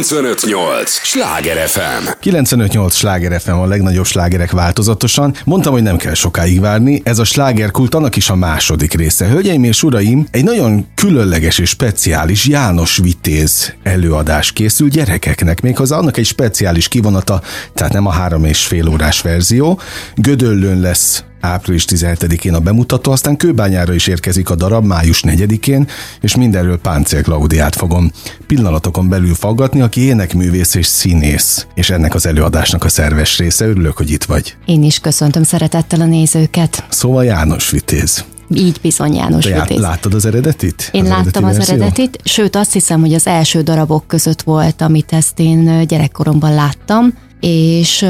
95.8 Schlager FM. 95.8 Schlager FM, a legnagyobb slágerek változatosan. Mondtam, hogy nem kell sokáig várni, ez a slágerkult annak is a második része. Hölgyeim és uraim, egy nagyon különleges és speciális János Vitéz előadás készül gyerekeknek, méghozzá annak egy speciális kivonata, tehát nem a 3,5 órás verzió. Gödöllőn lesz április 17-én a bemutató, aztán Kőbányára is érkezik a darab május 4-én, és mindenről Páncél Klaudiát fogom pillanatokon belül faggatni, aki énekművész és színész, és ennek az előadásnak a szerves része. Örülök, hogy itt vagy. Én is köszöntöm szeretettel a nézőket. Szóval János Vitéz. Így bizony, János Vitéz. Láttad az eredetit? Én láttam az eredetit, sőt azt hiszem, hogy az első darabok között volt, amit ezt én gyerekkoromban láttam, és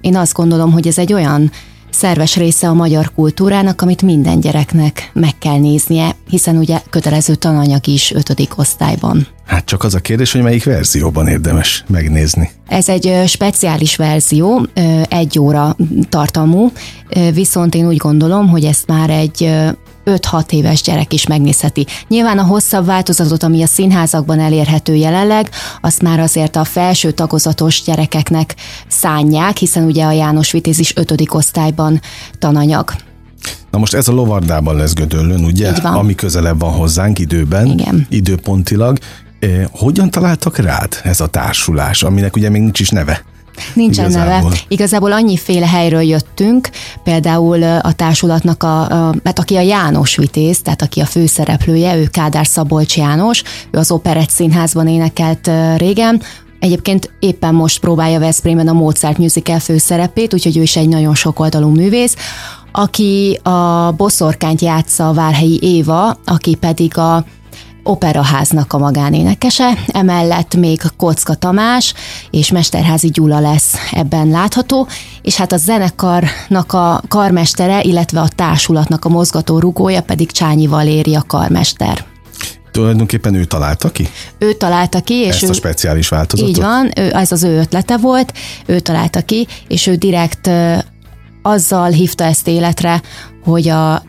én azt gondolom, hogy ez egy olyan szerves része a magyar kultúrának, amit minden gyereknek meg kell néznie, hiszen ugye kötelező tananyag is 5. osztályban. Hát csak az a kérdés, hogy melyik verzióban érdemes megnézni. Ez egy speciális verzió, 1 óra tartalmú, viszont én úgy gondolom, hogy ezt már egy 5-6 éves gyerek is megnézheti. Nyilván a hosszabb változatot, ami a színházakban elérhető jelenleg, azt már azért a felső tagozatos gyerekeknek szánják, hiszen ugye a János Vitéz is 5. osztályban tananyag. Na most ez a Lovardában lesz Gödöllőn, ugye? Ami közelebb van hozzánk időben, igen, időpontilag. Hogyan találtak rád, ez a társulás, aminek ugye még nincs is neve? Nincsen neve. Igazából annyiféle helyről jöttünk, például a társulatnak, hát aki a János Vitéz, tehát aki a főszereplője, ő Kádár Szabolcs János, ő az Operett Színházban énekelt régen, egyébként éppen most próbálja Veszprémben a Mozart musical főszerepét, úgyhogy ő is egy nagyon sokoldalú művész, aki a boszorkányt játsza a Várhelyi Éva, aki pedig a Operaháznak a magánénekese, emellett még Kocka Tamás és Mesterházi Gyula lesz ebben látható, és hát a zenekarnak a karmestere, illetve a társulatnak a mozgató rugója pedig Csányi Valéria karmester. Tulajdonképpen ő találta ki? Ő találta ki. És ezt a speciális változatot? Így van, ez az ő ötlete volt, ő találta ki, és ő direkt azzal hívta ezt életre, hogy a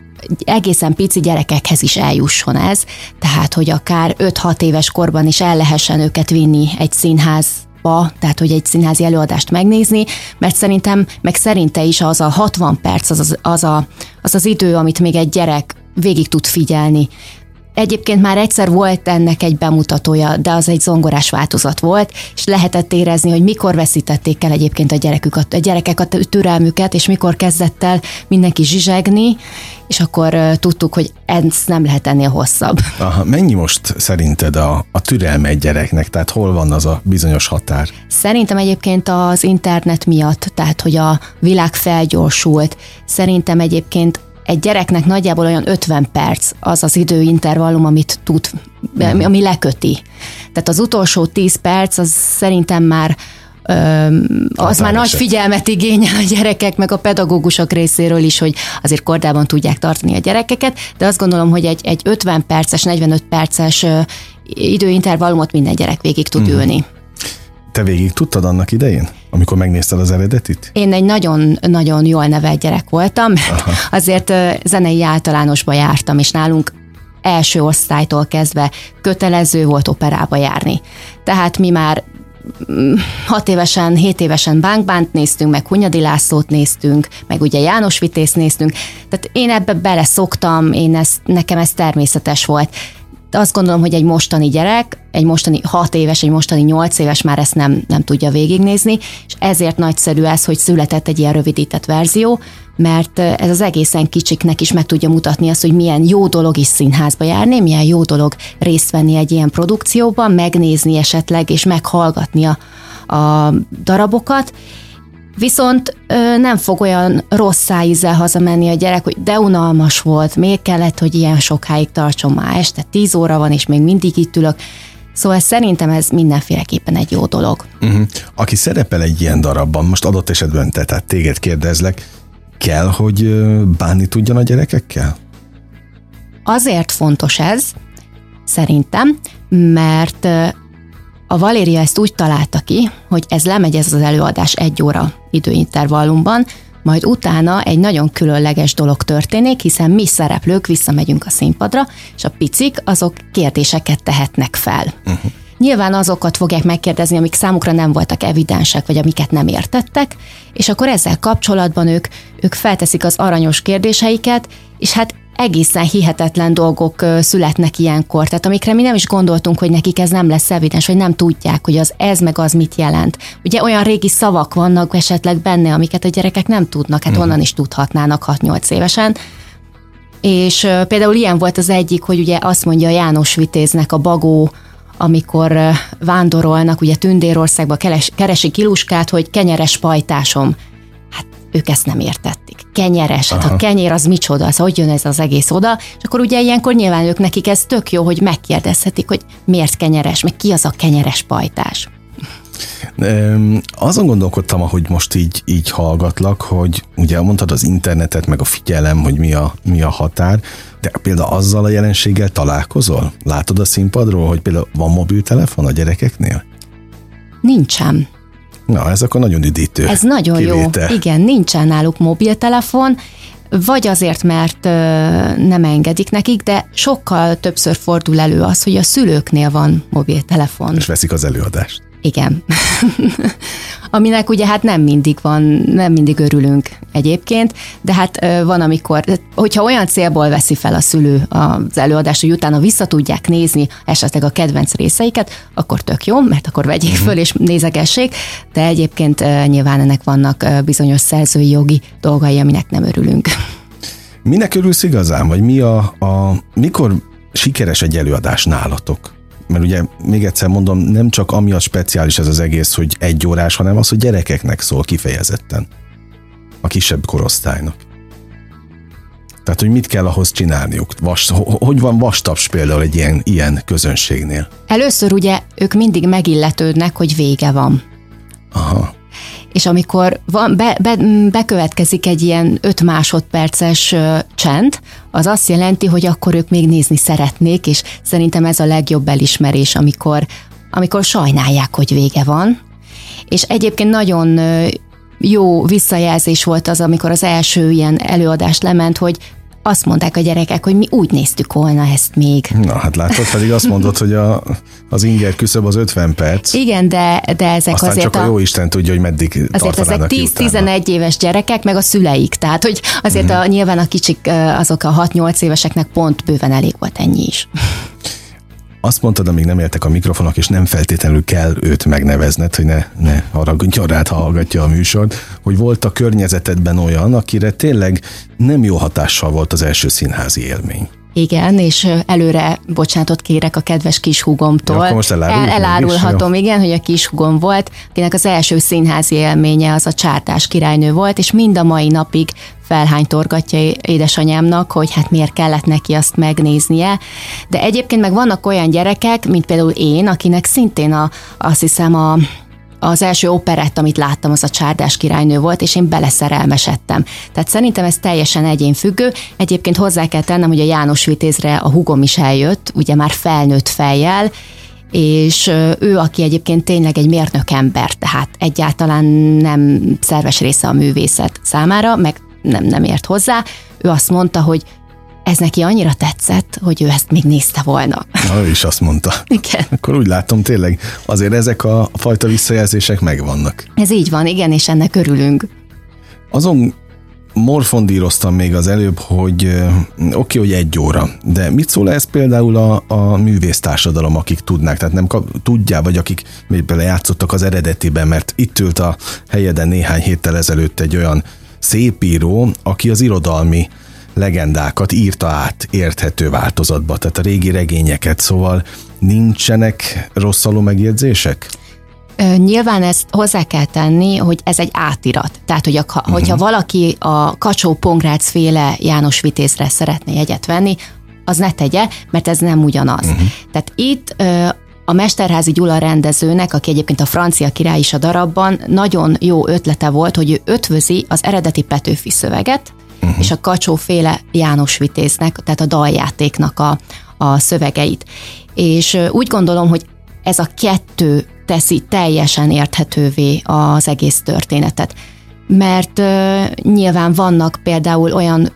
egészen pici gyerekekhez is eljusson ez, tehát hogy akár 5-6 éves korban is el lehessen őket vinni egy színházba, tehát hogy egy színházi előadást megnézni, mert szerintem, meg szerinte is az a 60 perc az idő, amit még egy gyerek végig tud figyelni. Egyébként már egyszer volt ennek egy bemutatója, de az egy zongorás változat volt, és lehetett érezni, hogy mikor veszítették el egyébként a gyerekek a türelmüket, és mikor kezdett el mindenki zsizsegni, és akkor tudtuk, hogy ez nem lehet ennél hosszabb. Aha, mennyi most szerinted a türelme egy gyereknek? Tehát hol van az a bizonyos határ? Szerintem egyébként az internet miatt, tehát hogy a világ felgyorsult, szerintem egyébként egy gyereknek nagyjából olyan 50 perc az az időintervallum, amit tud, ami leköti. Tehát az utolsó 10 perc, az szerintem már az már nagy figyelmet igényel a gyerekek, meg a pedagógusok részéről is, hogy azért kordában tudják tartani a gyerekeket, de azt gondolom, hogy egy 50 perces, 45 perces időintervallumot minden gyerek végig tud ülni. Te végig tudtad annak idején, amikor megnézted az eredetit? Én egy nagyon-nagyon jól nevelt gyerek voltam, mert azért zenei általánosba jártam, és nálunk első osztálytól kezdve kötelező volt operába járni. Tehát mi már 7 évesen Bánkbánt néztünk, meg Hunyadi Lászlót néztünk, meg ugye János Vitézt néztünk, tehát én ebbe bele szoktam, nekem ez természetes volt. Azt gondolom, hogy egy mostani gyerek, egy mostani 6 éves, egy mostani 8 éves már ezt nem tudja végignézni, és ezért nagyszerű ez, hogy született egy ilyen rövidített verzió, mert ez az egészen kicsiknek is meg tudja mutatni azt, hogy milyen jó dolog is színházba járni, milyen jó dolog részt venni egy ilyen produkcióban, megnézni esetleg, és meghallgatni a darabokat, viszont nem fog olyan rosszá ízzel hazamenni a gyerek, hogy de unalmas volt, még kellett, hogy ilyen sokáig tartson, már este 10 óra van, és még mindig itt ülök. Szóval szerintem ez mindenféleképpen egy jó dolog. Aki szerepel egy ilyen darabban, most adott esetben te, tehát téged kérdezlek, kell, hogy bánni tudjon a gyerekekkel? Azért fontos ez, szerintem, mert a Valéria ezt úgy találta ki, hogy ez lemegy ez az előadás 1 óra időintervallumban, majd utána egy nagyon különleges dolog történik, hiszen mi szereplők visszamegyünk a színpadra, és a picik azok kérdéseket tehetnek fel. Nyilván azokat fogják megkérdezni, amik számukra nem voltak evidensek, vagy amiket nem értettek, és akkor ezzel kapcsolatban ők felteszik az aranyos kérdéseiket, és hát egészen hihetetlen dolgok születnek ilyenkor, tehát amikre mi nem is gondoltunk, hogy nekik ez nem lesz evidens, vagy nem tudják, hogy az ez meg az mit jelent. Ugye olyan régi szavak vannak esetleg benne, amiket a gyerekek nem tudnak, hát onnan is tudhatnának 6-8 évesen. És például ilyen volt az egyik, hogy ugye azt mondja János Vitéznek a Bagó, amikor vándorolnak, ugye Tündérországba keresik Iluskát, hogy kenyeres pajtásom. Hát ők ezt nem értették. Kenyeres, hát a kenyér az micsoda, az, hogy jön ez az egész oda, és akkor ugye ilyenkor nyilván ők nekik ez tök jó, hogy megkérdezhetik, hogy miért kenyeres, meg ki az a kenyeres pajtás. Azon gondolkodtam, ahogy most így hallgatlak, hogy ugye mondtad az internetet, meg a figyelem, hogy mi a határ, de például azzal a jelenséggel találkozol? Látod a színpadról, hogy például van mobiltelefon a gyerekeknél? Nincsen. Na, ez akkor nagyon üdítő. Ez nagyon kivétel. Jó. Igen, nincsen náluk mobiltelefon, vagy azért, mert nem engedik nekik, de sokkal többször fordul elő az, hogy a szülőknél van mobiltelefon. És veszik az előadást. Igen. Aminek ugye hát nem mindig örülünk egyébként, de hát van, amikor, hogyha olyan célból veszi fel a szülő az előadást, hogy utána vissza tudják nézni esetleg a kedvenc részeiket, akkor tök jó, mert akkor vegyék föl és nézegessék, de egyébként nyilván ennek vannak bizonyos szerzői jogi dolgai, aminek nem örülünk. Minek örülsz igazán? Vagy mikor sikeres egy előadás nálatok? Mert ugye még egyszer mondom, nem csak amiatt speciális ez az egész, hogy egy órás, hanem az, hogy gyerekeknek szól kifejezetten. A kisebb korosztálynak. Tehát, hogy mit kell ahhoz csinálniuk? Hogy van vastaps például egy ilyen közönségnél? Először ugye ők mindig megilletődnek, hogy vége van. Aha. És amikor bekövetkezik egy ilyen 5 másodperces csend, az azt jelenti, hogy akkor ők még nézni szeretnék, és szerintem ez a legjobb elismerés, amikor sajnálják, hogy vége van. És egyébként nagyon jó visszajelzés volt az, amikor az első ilyen előadás lement, hogy azt mondták a gyerekek, hogy mi úgy néztük volna ezt még. Na hát látod, pedig azt mondod, hogy az inger küszöb az 50 perc. Igen, de ezek aztán azért csak a jó Isten tudja, hogy meddig tartanának ki utána. Ezek 10-11 éves gyerekek, meg a szüleik. Tehát, hogy azért nyilván a kicsik, azok a 6-8 éveseknek pont bőven elég volt ennyi is. Azt mondtad, amíg nem éltek a mikrofonok, és nem feltétlenül kell őt megnevezned, hogy ne haragudjon rád, ha hallgatja a műsort, hogy volt a környezetedben olyan, akire tényleg nem jó hatással volt az első színházi élmény. Igen, és előre bocsánatot kérek a kedves kishúgomtól. Ja, akkor most elárulhatom, igen, hogy a kishúgom volt, akinek az első színházi élménye az a Csártás királynő volt, és mind a mai napig felhánytorgatja édesanyámnak, hogy hát miért kellett neki azt megnéznie. De egyébként meg vannak olyan gyerekek, mint például én, akinek szintén azt hiszem az első operett, amit láttam, az a Csárdás királynő volt, és én beleszerelmesedtem. Tehát szerintem ez teljesen egyénfüggő. Egyébként hozzá kell tennem, hogy a János Vitézre a húgom is eljött, ugye már felnőtt fejjel, és ő, aki egyébként tényleg egy mérnök ember, tehát egyáltalán nem szerves része a művészet számára, meg nem ért hozzá. Ő azt mondta, hogy ez neki annyira tetszett, hogy ő ezt még nézte volna. Na, ő is azt mondta. Igen. Akkor úgy látom, tényleg azért ezek a fajta visszajelzések megvannak. Ez így van, igen, és ennek örülünk. Azon morfondíroztam még az előbb, hogy oké, hogy egy óra, de mit szól ez például a művésztársadalom, akik tudnák, tehát nem tudják, vagy akik például játszottak az eredetiben, mert itt ült a helyeden néhány héttel ezelőtt egy olyan szép író, aki az irodalmi legendákat írta át érthető változatba, tehát a régi regényeket, szóval nincsenek rosszaló megjegyzések? Nyilván ezt hozzá kell tenni, hogy ez egy átirat. Tehát, hogy hogyha valaki a Kacsóh Pongrác féle János Vitézre szeretné jegyet venni, az ne tegye, mert ez nem ugyanaz. Tehát itt a Mesterházi Gyula rendezőnek, aki egyébként a francia király is a darabban, nagyon jó ötlete volt, hogy ő ötvözi az eredeti Petőfi szöveget, és a Kacsóh féle János Vitéznek, tehát a daljátéknak a szövegeit. És úgy gondolom, hogy ez a kettő teszi teljesen érthetővé az egész történetet. Mert nyilván vannak például olyan,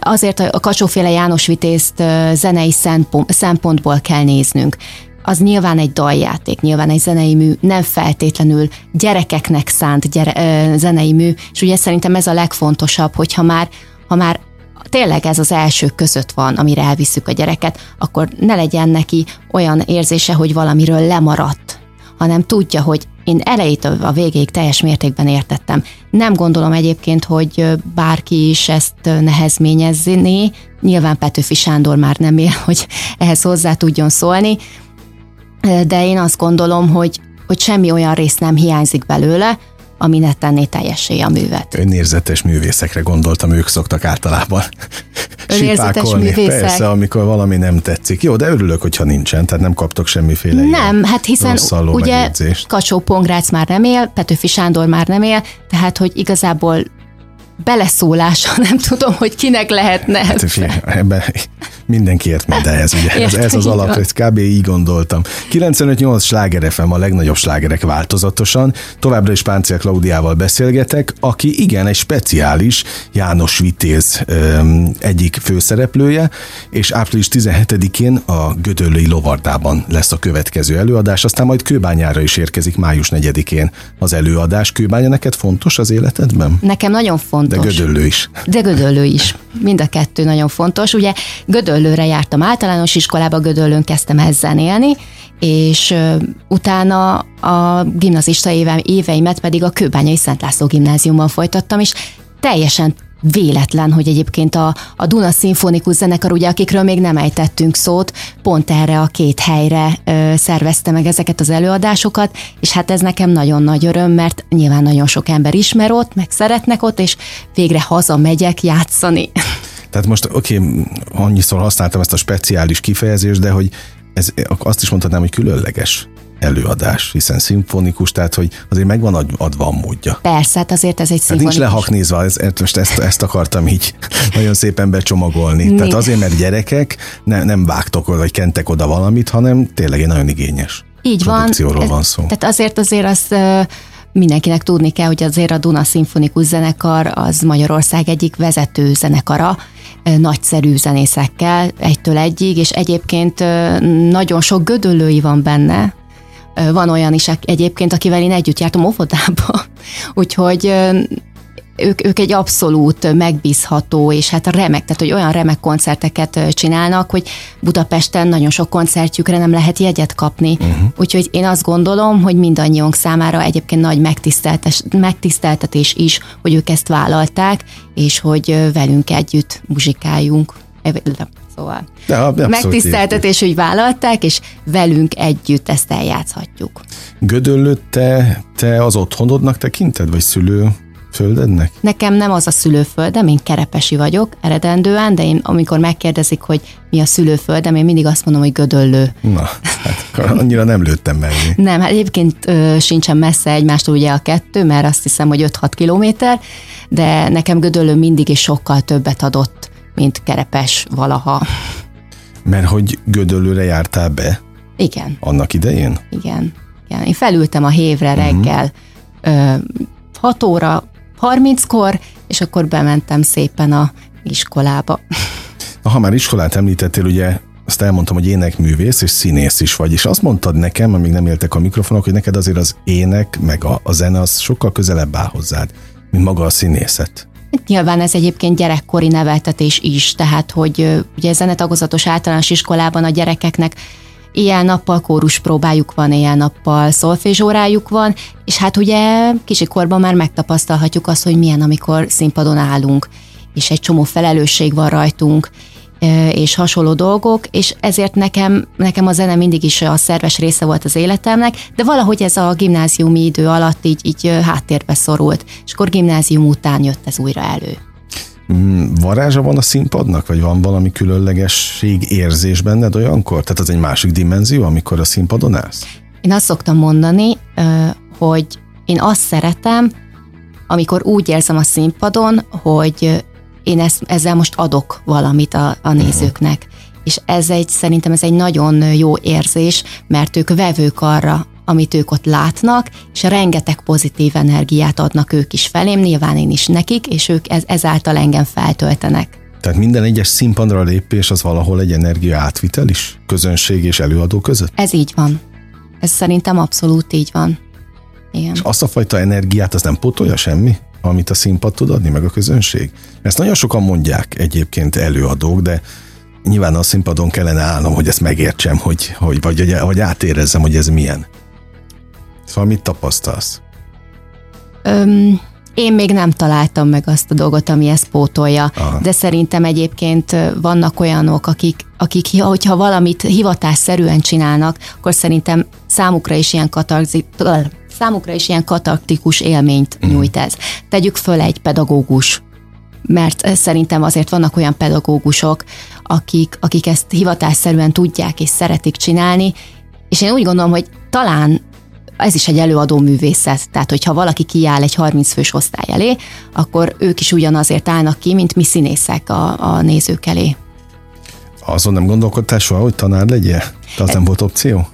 azért a Kacsóh féle János Vitézt zenei szempontból kell néznünk. az nyilván egy daljáték, nyilván egy zenei mű, nem feltétlenül gyerekeknek szánt zenei mű, és ugye szerintem ez a legfontosabb, hogy ha már tényleg ez az elsők között van, amire elviszük a gyereket, akkor ne legyen neki olyan érzése, hogy valamiről lemaradt, hanem tudja, hogy én elejétől a végéig teljes mértékben értettem. Nem gondolom egyébként, hogy bárki is ezt nehezményezné, nyilván Petőfi Sándor már nem él, hogy ehhez hozzá tudjon szólni, de én azt gondolom, hogy semmi olyan rész nem hiányzik belőle, ami ne tenné teljessé a művet. Önérzetes művészekre gondoltam, ők szoktak általában sipákolni. Művészek. Persze, amikor valami nem tetszik. Jó, de örülök, hogyha nincsen, tehát nem kaptok semmiféle nem, hát hiszen ugye megjegyzést. Kacsóh Pongrác már nem él, Petőfi Sándor már nem él, tehát hogy igazából beleszólása, nem tudom, hogy kinek lehetne. Hát, ebben mindenki ért mind ehhez, ugye? Ez az alap, ez kb. Így gondoltam. 95.8 Schlager FM, a legnagyobb slágerek változatosan. Továbbra is Páncél Klaudiával beszélgetek, aki igen, egy speciális János Vitéz egyik főszereplője, és április 17-én a Gödöllői Lovardában lesz a következő előadás, aztán majd Kőbányára is érkezik május 4-én az előadás. Kőbánya neked fontos az életedben? Nekem nagyon fontos. Fontos. De Gödöllő is. Mind a kettő nagyon fontos. Ugye Gödöllőre jártam általános iskolába, Gödöllőn kezdtem el zenélni, és utána a gimnazista éveimet pedig a Kőbányai Szent László gimnáziumban folytattam, és teljesen véletlen, hogy egyébként a Duna Sinfonikus Zenekar, ugye, akikről még nem ejtettünk szót, pont erre a két helyre szervezte meg ezeket az előadásokat, és hát ez nekem nagyon nagy öröm, mert nyilván nagyon sok ember ismer ott, meg szeretnek ott, és végre hazamegyek játszani. Tehát most annyiszor használtam ezt a speciális kifejezést, de hogy ez, azt is mondhatnám, hogy különleges előadás, hiszen szimfonikus, tehát hogy azért megvan adva a módja. Persze, hát azért ez egy szimfonikus. Nincs lehaknézva, ezt akartam így nagyon szépen becsomagolni. Nincs. Tehát azért, mert gyerekek nem vágtok vagy kentek oda valamit, hanem tényleg egy nagyon igényes így produkcióról van szó. Tehát azért azt mindenkinek tudni kell, hogy azért a Duna Sinfonikus Zenekar az Magyarország egyik vezető zenekara, nagyszerű zenészekkel, 1-től 1-ig, és egyébként nagyon sok gödöllői van benne. Van olyan is egyébként, akivel én együtt jártam óvodába, úgyhogy ők egy abszolút megbízható, és hát remek, tehát hogy olyan remek koncerteket csinálnak, hogy Budapesten nagyon sok koncertjükre nem lehet jegyet kapni. Úgyhogy én azt gondolom, hogy mindannyiunk számára egyébként nagy megtiszteltetés is, hogy ők ezt vállalták, és hogy velünk együtt muzsikáljunk. Szóval megtiszteltetés, hogy vállalták, és velünk együtt ezt eljátszhatjuk. Gödöllőt te az otthonodnak tekinted, vagy szülőföldednek? Nekem nem az a szülőföldem, én kerepesi vagyok eredendően, de én amikor megkérdezik, hogy mi a szülőföldem, én mindig azt mondom, hogy Gödöllő. Na, hát annyira nem lőttem mellé. Nem, hát egyébként sincsen messze egymástól ugye a kettő, mert azt hiszem, hogy 5-6 kilométer, de nekem Gödöllő mindig is sokkal többet adott, mint Kerepes valaha. Mert hogy Gödöllőre jártál be? Igen. Annak idején? Igen. Én felültem a hévre reggel 6:30-kor, és akkor bementem szépen a iskolába. Na, ha már iskolát említettél, ugye azt elmondtam, hogy énekművész és színész is vagy, és azt mondtad nekem, amíg nem éltek a mikrofonok, hogy neked azért az ének meg a zene az sokkal közelebb áll hozzád, mint maga a színészet. Nyilván ez egyébként gyerekkori neveltetés is, tehát hogy ugye zenetagozatos általános iskolában a gyerekeknek éjjel-nappal kóruspróbájuk van, éjjel-nappal szolfézsórájuk van, és hát ugye kicsikorban már megtapasztalhatjuk azt, hogy milyen, amikor színpadon állunk, és egy csomó felelősség van rajtunk, és hasonló dolgok, és ezért nekem a zene mindig is a szerves része volt az életemnek, de valahogy ez a gimnáziumi idő alatt így háttérbe szorult, és akkor gimnázium után jött ez újra elő. Varázsa van a színpadnak, vagy van valami különlegesség érzés benned olyankor? Tehát az egy másik dimenzió, amikor a színpadon állsz? Én azt szoktam mondani, hogy én azt szeretem, amikor úgy érzem a színpadon, hogy én ezzel most adok valamit a nézőknek. És szerintem ez egy nagyon jó érzés, mert ők vevők arra, amit ők ott látnak, és rengeteg pozitív energiát adnak ők is felém, nyilván én is nekik, és ők ezáltal engem feltöltenek. Tehát minden egyes színpadra lépés az valahol egy energia átvitel is, közönség és előadó között? Ez így van. Ez szerintem abszolút így van. Igen. És azt a fajta energiát, az nem pótolja semmi, amit a színpad tud adni, meg a közönség? Ezt nagyon sokan mondják egyébként előadók, de nyilván a színpadon kellene állnom, hogy ezt megértsem, hogy átérezzem, hogy ez milyen. Szóval mit tapasztalsz? Én még nem találtam meg azt a dolgot, ami ezt pótolja, aha, de szerintem egyébként vannak olyanok, akik, hogyha valamit hivatásszerűen csinálnak, akkor szerintem számukra is ilyen katartikus élményt nyújt ez. Tegyük föl egy pedagógus, mert szerintem azért vannak olyan pedagógusok, akik ezt hivatásszerűen tudják és szeretik csinálni, és én úgy gondolom, hogy talán ez is egy előadó művészet, tehát hogyha valaki kiáll egy 30 fős osztály elé, akkor ők is ugyanazért állnak ki, mint mi színészek a nézők elé. Azon nem gondolkodtál soha, hogy tanár legyél? De az nem volt opció?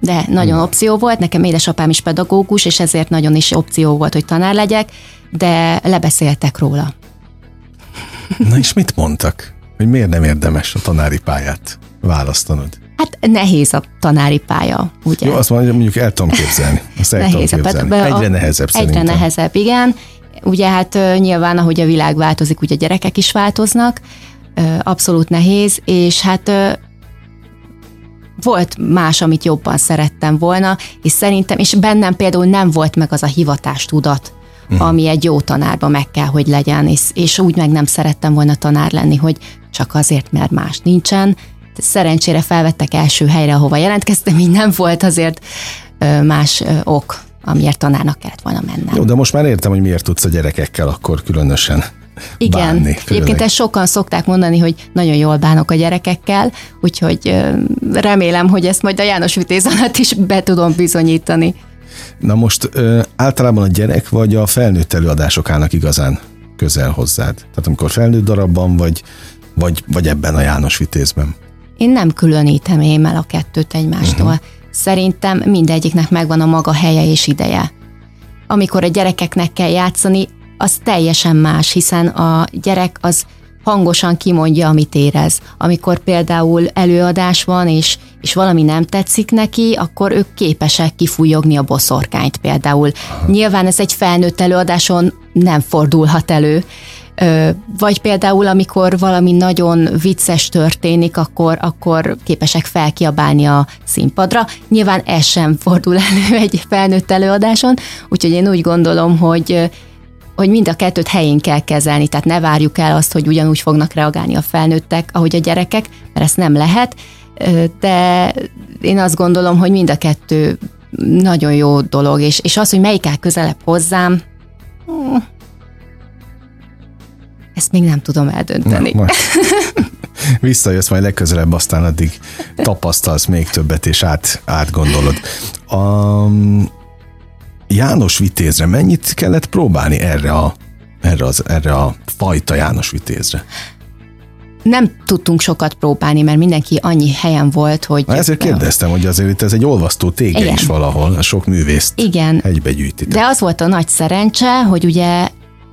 De, nagyon opció volt. Nekem édesapám is pedagógus, és ezért nagyon is opció volt, hogy tanár legyek, de lebeszéltek róla. Na és mit mondtak? Hogy miért nem érdemes a tanári pályát választanod? Hát nehéz a tanári pálya, ugye? Jó, azt mondja, mondjuk el tudom képzelni. Egyre nehezebb szerintem. Egyre nehezebb, igen. Ugye hát nyilván, ahogy a világ változik, ugye a gyerekek is változnak, abszolút nehéz, és hát volt más, amit jobban szerettem volna, és szerintem, és bennem például nem volt meg az a hivatástudat, ami egy jó tanárban meg kell, hogy legyen, és úgy meg nem szerettem volna tanár lenni, hogy csak azért, mert más nincsen. Szerencsére felvettek első helyre, ahova jelentkeztem, így nem volt azért más ok, amiért tanárnak kellett volna mennem. Jó, de most már értem, hogy miért tudsz a gyerekekkel akkor különösen. Igen, bánni, egyébként ezt sokan szokták mondani, hogy nagyon jól bánok a gyerekekkel, úgyhogy remélem, hogy ezt majd a János Vitéz alatt is be tudom bizonyítani. Na most általában a gyerek vagy a felnőtt előadások állnak igazán közel hozzád? Tehát amikor felnőtt darabban vagy ebben a János Vitézben? Én nem különítem el a kettőt egymástól. Uh-huh. Szerintem mindegyiknek megvan a maga helye és ideje. Amikor a gyerekeknek kell játszani, az teljesen más, hiszen a gyerek az hangosan kimondja, amit érez. Amikor például előadás van, és valami nem tetszik neki, akkor ők képesek kifújogni a boszorkányt például. Aha. Nyilván ez egy felnőtt előadáson nem fordulhat elő. Vagy például, amikor valami nagyon vicces történik, akkor képesek felkiabálni a színpadra. Nyilván ez sem fordul elő egy felnőtt előadáson, úgyhogy én úgy gondolom, hogy mind a kettőt helyén kell kezelni, tehát ne várjuk el azt, hogy ugyanúgy fognak reagálni a felnőttek, ahogy a gyerekek, mert ezt nem lehet, de én azt gondolom, hogy mind a kettő nagyon jó dolog, és az, hogy melyik áll közelebb hozzám, ezt még nem tudom eldönteni. Na, visszajössz majd legközelebb, aztán addig tapasztalsz még többet, és átgondolod. János Vitézre mennyit kellett próbálni erre a fajta János Vitézre? Nem tudtunk sokat próbálni, mert mindenki annyi helyen volt, hogy... Na, ezért kérdeztem, hogy azért itt ez egy olvasztó tége, igen, is valahol, sok művészt, igen, egybegyűjtitek. De az volt a nagy szerencse, hogy ugye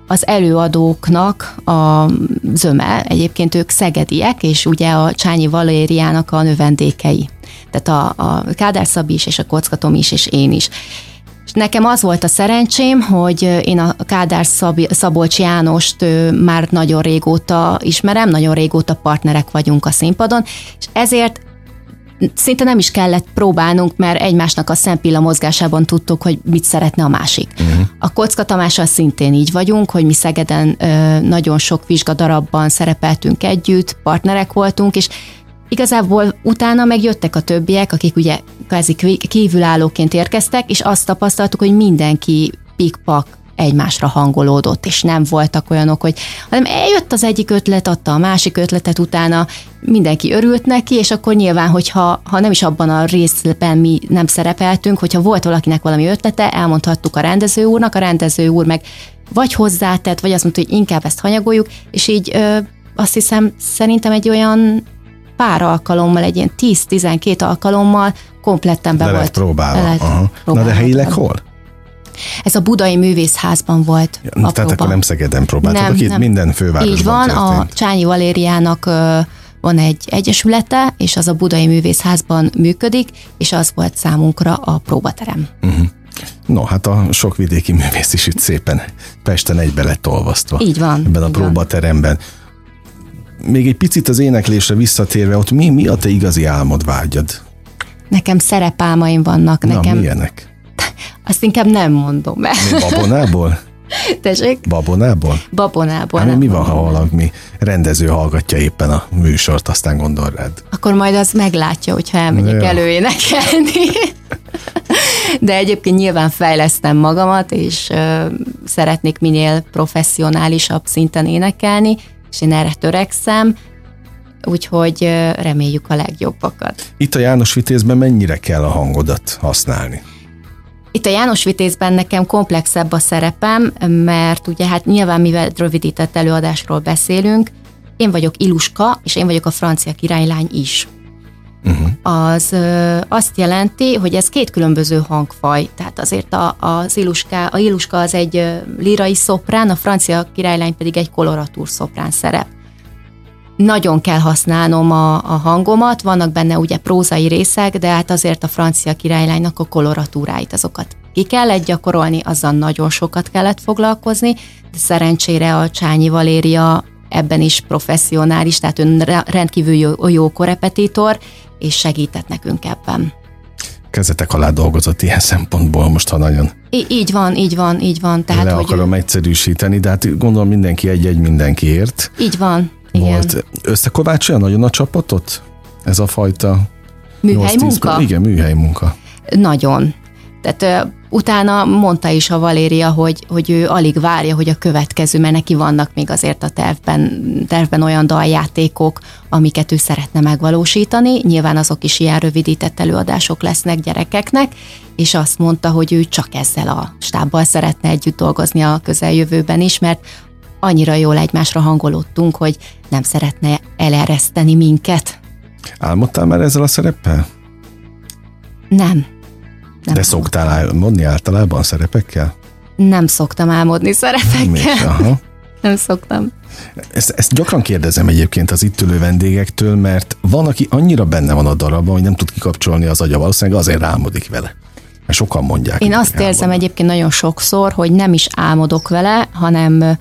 az előadóknak a zöme, egyébként ők szegediek, és ugye a Csányi Valériának a növendékei. Tehát a Kádár Szabi is, és a Kocka Tomi is, és én is. Nekem az volt a szerencsém, hogy én a Kádár Szabolcs Jánost már nagyon régóta ismerem, nagyon régóta partnerek vagyunk a színpadon, és ezért szinte nem is kellett próbálnunk, mert egymásnak a szempilla mozgásában tudtuk, hogy mit szeretne a másik. Uh-huh. A Kocka Tamással szintén így vagyunk, hogy mi Szegeden nagyon sok vizsgadarabban szerepeltünk együtt, partnerek voltunk, és igazából utána megjöttek a többiek, akik ugye kvázi kívülállóként érkeztek, és azt tapasztaltuk, hogy mindenki pikpak egymásra hangolódott, és nem voltak olyanok, hogy hanem eljött az egyik ötlet, adta a másik ötletet, utána mindenki örült neki, és akkor nyilván, hogyha nem is abban a részben mi nem szerepeltünk, hogyha volt valakinek valami ötlete, elmondhattuk a rendező úrnak, a rendező úr meg vagy hozzátett, vagy azt mondta, hogy inkább ezt hanyagoljuk, és így azt hiszem, szerintem egy olyan pár alkalommal, egy ilyen 10-12 alkalommal kompletten be volt próbálva. Na de helyileg hol? Ez a Budai Művészházban volt. Ja, tehát próba. Akkor nem Szegeden próbáltatok, nem, itt nem. Minden fővárosban így van, történt. A Csányi Valériának van egy egyesülete, és az a Budai Művészházban működik, és az volt számunkra a próbaterem. Uh-huh. No, hát a sok vidéki művész is itt szépen Pesten egybe lett olvasztva. Így van. Ebben a próbateremben. Még egy picit az éneklésre visszatérve, ott mi a te igazi álmod, vágyad? Nekem szerepálmaim vannak. Na, nekem... milyenek? Azt inkább nem mondom el. Mi, babonából? Tessék? Babonából? Babonából. Hát, mi van, ha valami rendező hallgatja éppen a műsort, aztán gondol rád? Akkor majd az meglátja, hogyha elmegyek előénekelni. De egyébként nyilván fejlesztem magamat, és szeretnék minél professzionálisabb szinten énekelni, és én erre törekszem, úgyhogy reméljük a legjobbakat. Itt a János Vitézben mennyire kell a hangodat használni? Itt a János Vitézben nekem komplexebb a szerepem, mert ugye hát nyilván mivel rövidített előadásról beszélünk, én vagyok Iluska, és én vagyok a francia királylány is. Uh-huh. Az azt jelenti, hogy ez két különböző hangfaj, tehát azért az Iluska az egy lirai szoprán, a francia királylány pedig egy koloratúr szoprán szerep. Nagyon kell használnom a hangomat, vannak benne ugye prózai részek, de hát azért a francia királylánynak a koloratúráit, azokat ki kellett gyakorolni, azzal nagyon sokat kellett foglalkozni, de szerencsére a Csányi Valéria ebben is professzionális, tehát ő rendkívül jó korepetitor, és segített nekünk ebben. Kezetek alá dolgozott ilyen szempontból most, ha nagyon... Így van. Tehát, le akarom egyszerűsíteni, de hát gondolom mindenki egy-egy mindenkiért. Így van. Volt. Összekovácsolja nagyon a csapatot? Ez a fajta... Műhelymunka? Igen, műhelymunka. Nagyon. Tehát utána mondta is a Valéria, hogy ő alig várja, hogy a következő, mert neki vannak még azért a tervben olyan daljátékok, amiket ő szeretne megvalósítani. Nyilván azok is ilyen rövidített előadások lesznek gyerekeknek, és azt mondta, hogy ő csak ezzel a stábbal szeretne együtt dolgozni a közeljövőben is, mert annyira jól egymásra hangolódtunk, hogy nem szeretne elereszteni minket. Álmodtál már ezzel a szereppel? Nem. De szoktál álmodni általában szerepekkel? Nem szoktam álmodni szerepekkel. Nem szoktam. Ezt gyakran kérdezem egyébként az itt ülő vendégektől, mert van, aki annyira benne van a darabban, hogy nem tud kikapcsolni az agya, valószínűleg azért álmodik vele. Mert sokan mondják. Én azt érzem egyébként nagyon sokszor, hogy nem is álmodok vele, hanem...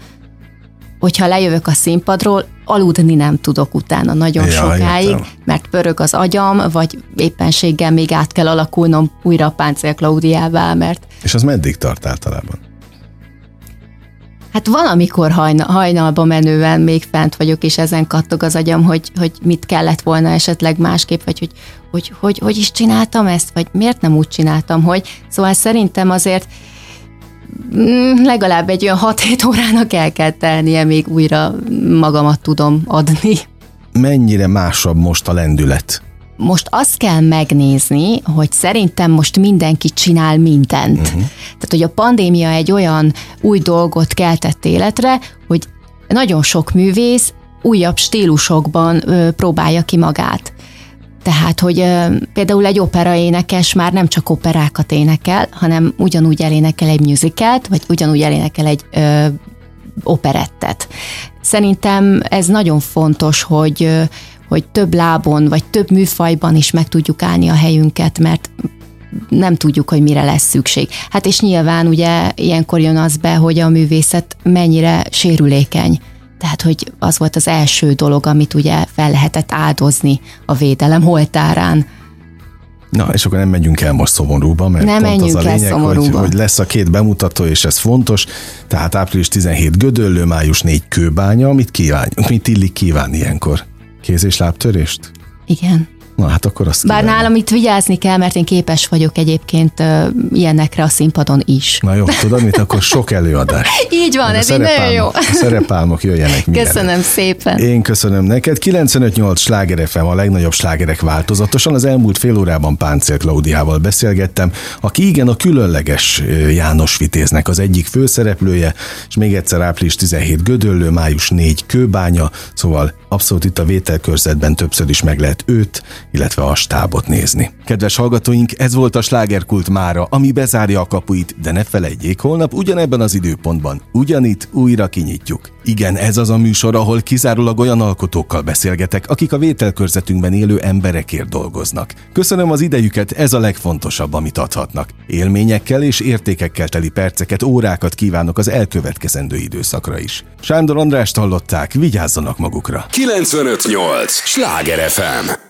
hogyha lejövök a színpadról, aludni nem tudok utána nagyon sokáig, értem. Mert pörög az agyam, vagy éppenséggel még át kell alakulnom újra a Páncél Klaudiává, mert... És az meddig tart általában? Hát valamikor hajnalba menően még fent vagyok, és ezen kattog az agyam, hogy mit kellett volna esetleg másképp, vagy hogy is csináltam ezt, vagy miért nem úgy csináltam, hogy... Szóval szerintem azért... legalább egy olyan 6-7 órának el kell tennie, még újra magamat tudom adni. Mennyire másabb most a lendület? Most azt kell megnézni, hogy szerintem most mindenki csinál mindent. Uh-huh. Tehát, hogy a pandémia egy olyan új dolgot keltett életre, hogy nagyon sok művész újabb stílusokban próbálja ki magát. Tehát, hogy például egy operaénekes már nem csak operákat énekel, hanem ugyanúgy elénekel egy musicalt, vagy ugyanúgy elénekel egy operettet. Szerintem ez nagyon fontos, hogy több lábon, vagy több műfajban is meg tudjuk állni a helyünket, mert nem tudjuk, hogy mire lesz szükség. Hát és nyilván ugye ilyenkor jön az be, hogy a művészet mennyire sérülékeny. Tehát, hogy az volt az első dolog, amit ugye fel lehetett áldozni a védelem oltárán. Na, és akkor nem megyünk el most szomorúba, mert nem pont az a lényeg, hogy lesz a két bemutató, és ez fontos. Tehát április 17 Gödöllő, május 4 Kőbánya. Mit illik kívánni ilyenkor? Kéz- és lábtörést? Igen. Na, hát akkor azt bár kívánni. Nálam itt vigyázni kell, mert én képes vagyok egyébként ilyenekre a színpadon is. Na jó, tudod mit? Akkor sok előadás. Így van, ez így nagyon jó. A szerepálmok jöjjenek mindenre. Köszönöm szépen. Én köszönöm neked. 95.8 Schlager FM, a legnagyobb slágerek változatosan. Az elmúlt fél órában Páncél Klaudiával beszélgettem, aki igen a különleges János Vitéznek az egyik főszereplője, és még egyszer április 17 Gödöllő, május 4 Kőbánya, szóval abszolút itt a vételkörzetben többször is meg lehet őt illetve a stábot nézni. Kedves hallgatóink, ez volt a Slágerkult mára, ami bezárja a kapuit, de ne felejtjék, holnap ugyanebben az időpontban, ugyanitt újra kinyitjuk. Igen, ez az a műsor, ahol kizárólag olyan alkotókkal beszélgetek, akik a vételkörzetünkben élő emberekért dolgoznak. Köszönöm az idejüket, ez a legfontosabb, amit adhatnak. Élményekkel és értékekkel teli perceket, órákat kívánok az elkövetkezendő időszakra is. Sándor Andrást hallották, vigyázzanak magukra! 95.8 Schlager FM.